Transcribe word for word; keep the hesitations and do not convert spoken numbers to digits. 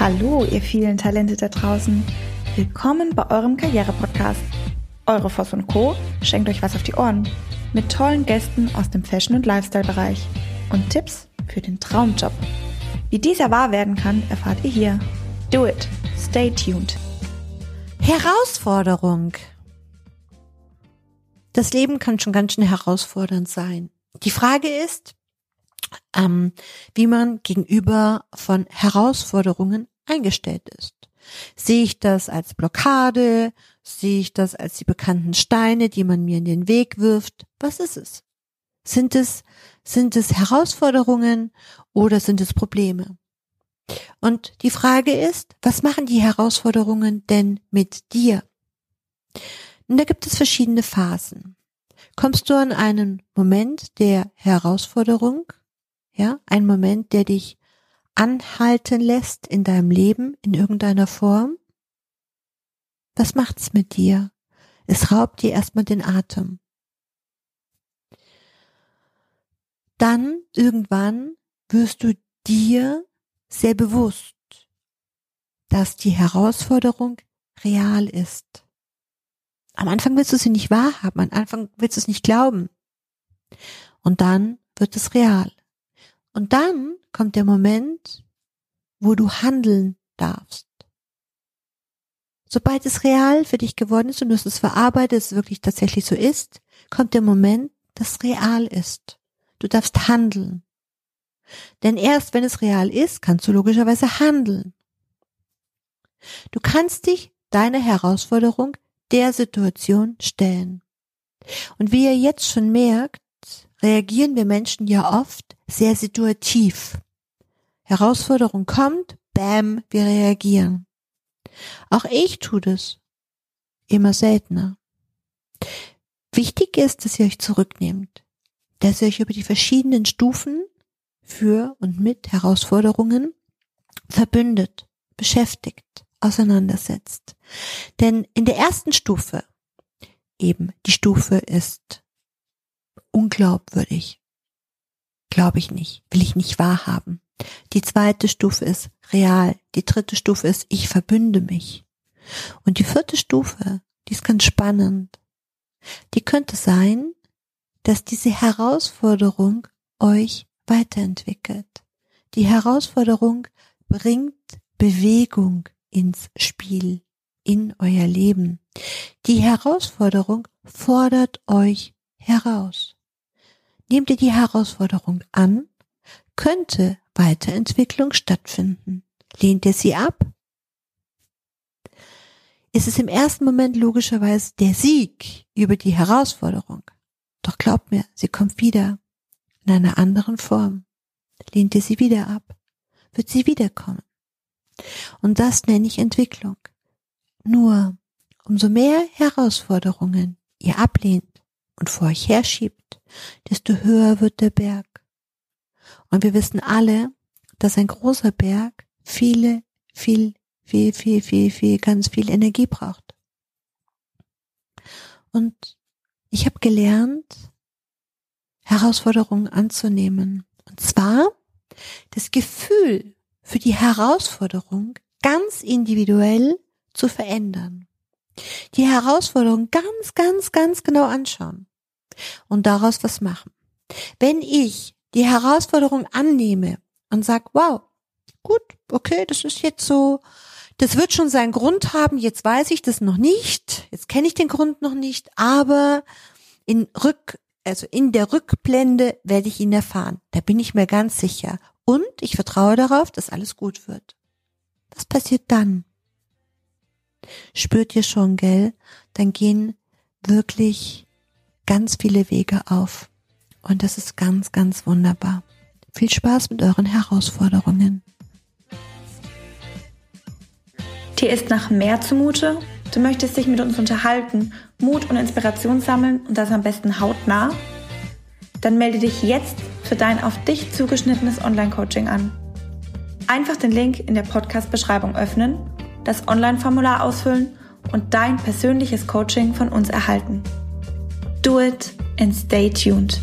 Hallo, ihr vielen Talente da draußen. Willkommen bei eurem Karriere-Podcast. Eure Voss und Co. schenkt euch was auf die Ohren. Mit tollen Gästen aus dem Fashion- und Lifestyle-Bereich. Und Tipps für den Traumjob. Wie dieser wahr werden kann, erfahrt ihr hier. Do it. Stay tuned. Herausforderung. Das Leben kann schon ganz schön herausfordernd sein. Die Frage ist, ähm, wie man gegenüber von Herausforderungen eingestellt ist. Sehe ich das als Blockade? Sehe ich das als die bekannten Steine, die man mir in den Weg wirft? Was ist es? Sind es, sind es Herausforderungen oder sind es Probleme? Und die Frage ist, was machen die Herausforderungen denn mit dir? Und da gibt es verschiedene Phasen. Kommst du an einen Moment der Herausforderung, ja, einen Moment, der dich anhalten lässt in deinem Leben in irgendeiner Form? Was macht's mit dir? Es raubt dir erstmal den Atem. Dann irgendwann wirst du dir sehr bewusst, dass die Herausforderung real ist. Am Anfang willst du sie nicht wahrhaben, am Anfang willst du es nicht glauben. Und dann wird es real. Und dann kommt der Moment, wo du handeln darfst. Sobald es real für dich geworden ist und du hast es verarbeitet, es wirklich tatsächlich so ist, kommt der Moment, dass es real ist. Du darfst handeln. Denn erst wenn es real ist, kannst du logischerweise handeln. Du kannst dich deiner Herausforderung der Situation stellen. Und wie ihr jetzt schon merkt, reagieren wir Menschen ja oft sehr situativ. Herausforderung kommt, bam, wir reagieren. Auch ich tue das immer seltener. Wichtig ist, dass ihr euch zurücknehmt, dass ihr euch über die verschiedenen Stufen für und mit Herausforderungen verbündet, beschäftigt, auseinandersetzt. Denn in der ersten Stufe, eben die Stufe ist unglaubwürdig, glaube ich nicht, will ich nicht wahrhaben. Die zweite Stufe ist real, die dritte Stufe ist, ich verbünde mich. Und die vierte Stufe, die ist ganz spannend. Die könnte sein, dass diese Herausforderung euch weiterentwickelt. Die Herausforderung bringt Bewegung ins Spiel, in euer Leben. Die Herausforderung fordert euch heraus. Nehmt ihr die Herausforderung an, könnte Weiterentwicklung stattfinden. Lehnt ihr sie ab? Ist es im ersten Moment logischerweise der Sieg über die Herausforderung? Doch glaubt mir, sie kommt wieder in einer anderen Form. Lehnt ihr sie wieder ab? Wird sie wiederkommen? Und das nenne ich Entwicklung. Nur, umso mehr Herausforderungen ihr ablehnt und vor euch herschiebt, desto höher wird der Berg. Und wir wissen alle, dass ein großer Berg viele, viel, viel, viel, viel, viel, ganz viel Energie braucht. Und ich habe gelernt, Herausforderungen anzunehmen. Und zwar das Gefühl für die Herausforderung ganz individuell zu verändern. Die Herausforderung ganz, ganz, ganz genau anschauen und daraus was machen. Wenn ich die Herausforderung annehme und sage, wow, gut, okay, das ist jetzt so, das wird schon seinen Grund haben, jetzt weiß ich das noch nicht, jetzt kenne ich den Grund noch nicht, aber in Rück, also in der Rückblende werde ich ihn erfahren. Da bin ich mir ganz sicher. Und ich vertraue darauf, dass alles gut wird. Was passiert dann? Spürt ihr schon, gell? Dann gehen wirklich ganz viele Wege auf. Und das ist ganz, ganz wunderbar. Viel Spaß mit euren Herausforderungen. Dir ist nach mehr zumute? Du möchtest dich mit uns unterhalten, Mut und Inspiration sammeln und das am besten hautnah? Dann melde dich jetzt für dein auf dich zugeschnittenes Online-Coaching an. Einfach den Link in der Podcast-Beschreibung öffnen, das Online-Formular ausfüllen und dein persönliches Coaching von uns erhalten. Do it and stay tuned.